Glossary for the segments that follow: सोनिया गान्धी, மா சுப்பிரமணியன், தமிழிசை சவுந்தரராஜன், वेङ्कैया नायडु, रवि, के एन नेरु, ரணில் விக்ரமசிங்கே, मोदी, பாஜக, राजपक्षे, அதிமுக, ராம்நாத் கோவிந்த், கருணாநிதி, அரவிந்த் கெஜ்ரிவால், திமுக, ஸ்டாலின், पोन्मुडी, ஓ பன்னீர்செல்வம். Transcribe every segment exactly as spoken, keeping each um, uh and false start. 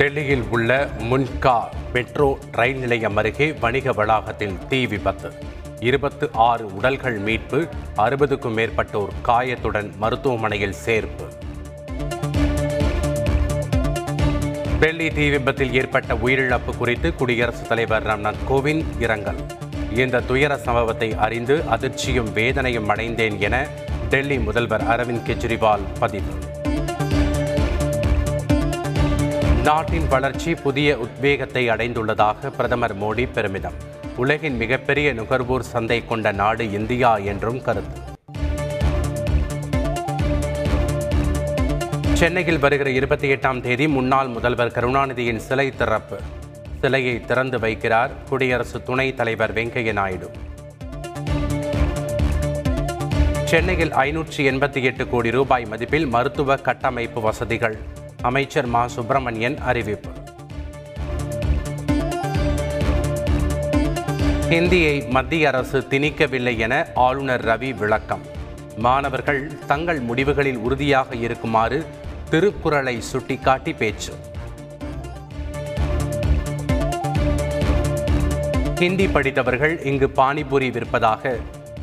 டெல்லியில் உள்ள முன்கா metro rail நிலையம் அருகே வணிக வளாகத்தில் தீ விபத்து. இருபத்து ஆறு உடல்கள் மீட்பு, அறுபதுக்கும் மேற்பட்டோர் காயத்துடன் மருத்துவமனையில் சேர்ப்பு. டெல்லி தீ விபத்தில் ஏற்பட்ட உயிரிழப்பு குறித்து குடியரசுத் தலைவர் ராம்நாத் கோவிந்த் இரங்கல். இந்த துயர சம்பவத்தை அறிந்து அதிர்ச்சியும் வேதனையும் அடைந்தேன் என டெல்லி முதல்வர் அரவிந்த் கெஜ்ரிவால் பதிவு. நாட்டின் வளர்ச்சி புதிய உத்வேகத்தை அடைந்துள்ளதாக பிரதமர் மோடி பெருமிதம். உலகின் மிகப்பெரிய நுகர்வோர் சந்தை கொண்ட நாடு இந்தியா என்றும் கருத்து. சென்னையில் வருகிற இருபத்தி எட்டாம் தேதி முன்னாள் முதல்வர் கருணாநிதியின் சிலை திறப்பு. சிலையை திறந்து வைக்கிறார் குடியரசு துணைத் தலைவர் வெங்கையா நாயுடு. சென்னையில் ஐநூற்றி எண்பத்தி எட்டு கோடி ரூபாய் மதிப்பில் மருத்துவ கட்டமைப்பு வசதிகள் அமைச்சர் மா சுப்பிரமணியன் அறிவிப்பு. ஹிந்தியை மத்திய அரசு திணிக்கவில்லை என ஆளுநர் ரவி விளக்கம். மாணவர்கள் தங்கள் முடிவுகளில் உறுதியாக இருக்குமாறு திருக்குறளை சுட்டிக்காட்டி பேச்சு. ஹிந்தி படித்தவர்கள் இங்கு பானிபூரி விற்பதாக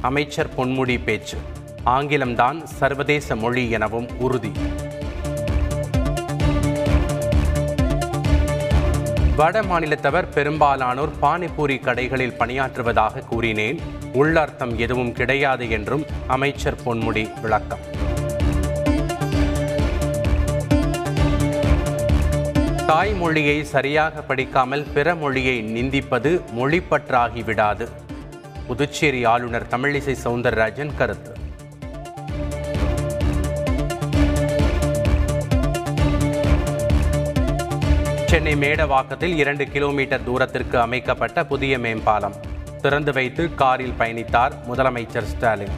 அமைச்சர் பொன்முடி பேச்சு. ஆங்கிலம்தான் சர்வதேச மொழி எனவும் உறுதி. வட மாநிலத்தவர் பெரும்பாலானோர் பானிபூரி கடைகளில் பணியாற்றுவதாக கூறினேன், உள்ளார்த்தம் எதுவும் கிடையாது என்றும் அமைச்சர் பொன்முடி விளக்கம். தாய்மொழியை சரியாக படிக்காமல் பிற மொழியை நிந்திப்பது மொழிப்பற்றாகிவிடாது. புதுச்சேரி ஆளுநர் தமிழிசை சவுந்தரராஜன் கருத்து. சென்னை மேடவாக்கத்தில் இரண்டு கிலோமீட்டர் தூரத்திற்கு அமைக்கப்பட்ட புதிய மேம்பாலம் திறந்து வைத்து காரில் பயணித்தார் முதலமைச்சர் ஸ்டாலின்.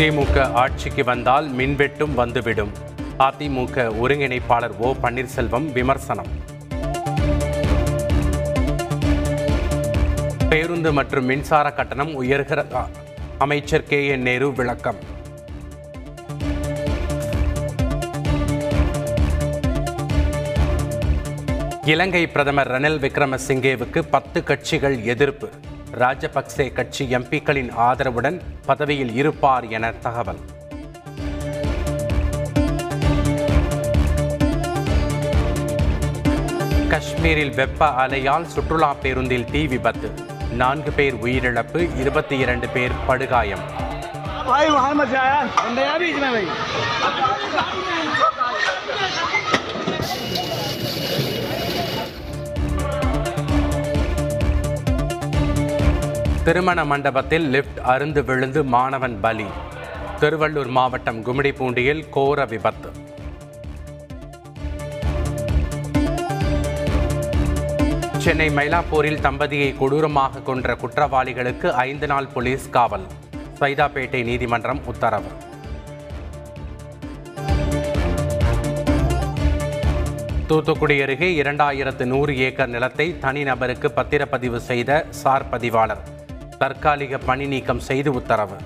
திமுக ஆட்சிக்கு வந்தால் மின்வெட்டும் வந்துவிடும், அதிமுக ஒருங்கிணைப்பாளர் ஓ பன்னீர்செல்வம் விமர்சனம். பேருந்து மற்றும் மின்சார கட்டணம் உயர்கிறதா? அமைச்சர் கே என் நேரு விளக்கம். இலங்கை பிரதமர் ரணில் விக்ரமசிங்கேவுக்கு பத்து கட்சிகள் எதிர்ப்பு. ராஜபக்சே கட்சி எம்பிக்களின் ஆதரவுடன் பதவியில் இருப்பார் என தகவல். காஷ்மீரில் வெப்ப அலையால் சுற்றுலா பேருந்தில் தீ விபத்து. நான்கு பேர் உயிரிழப்பு, இருபத்தி இரண்டு பேர் படுகாயம். திருமண மண்டபத்தில் லிப்ட் அருந்து விழுந்து மாணவன் பலி. திருவள்ளூர் மாவட்டம் கும்மிடிப்பூண்டியில் கோர விபத்து. சென்னை மயிலாப்பூரில் தம்பதியை கொடூரமாக கொன்ற குற்றவாளிகளுக்கு ஐந்து நாள் போலீஸ் காவல். சைதாப்பேட்டை நீதிமன்றம் உத்தரவு. தூத்துக்குடி அருகே இரண்டாயிரத்து நூறு ஏக்கர் நிலத்தை தனிநபருக்கு பத்திரப்பதிவு செய்த சார் பதிவாளர் தற்காலிக பணி நீக்கம் செய்து உத்தரவு.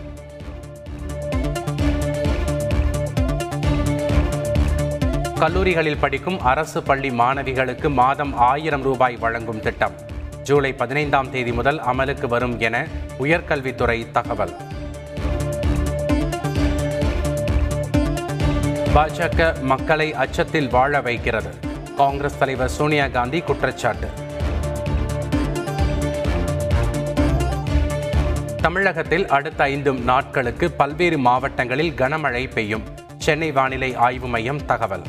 கல்லூரிகளில் படிக்கும் அரசு பள்ளி மாணவிகளுக்கு மாதம் ஆயிரம் ரூபாய் வழங்கும் திட்டம் ஜூலை பதினைந்தாம் தேதி முதல் அமலுக்கு வரும் என உயர்கல்வித்துறை தகவல். பாஜக மக்களை அச்சத்தில் வாழ வைக்கிறது. காங்கிரஸ் தலைவர் சோனியா காந்தி குற்றச்சாட்டு. தமிழகத்தில் அடுத்த ஐந்து நாட்களுக்கு பல்வேறு மாவட்டங்களில் கனமழை பெய்யும். சென்னை வானிலை ஆய்வு மையம் தகவல்.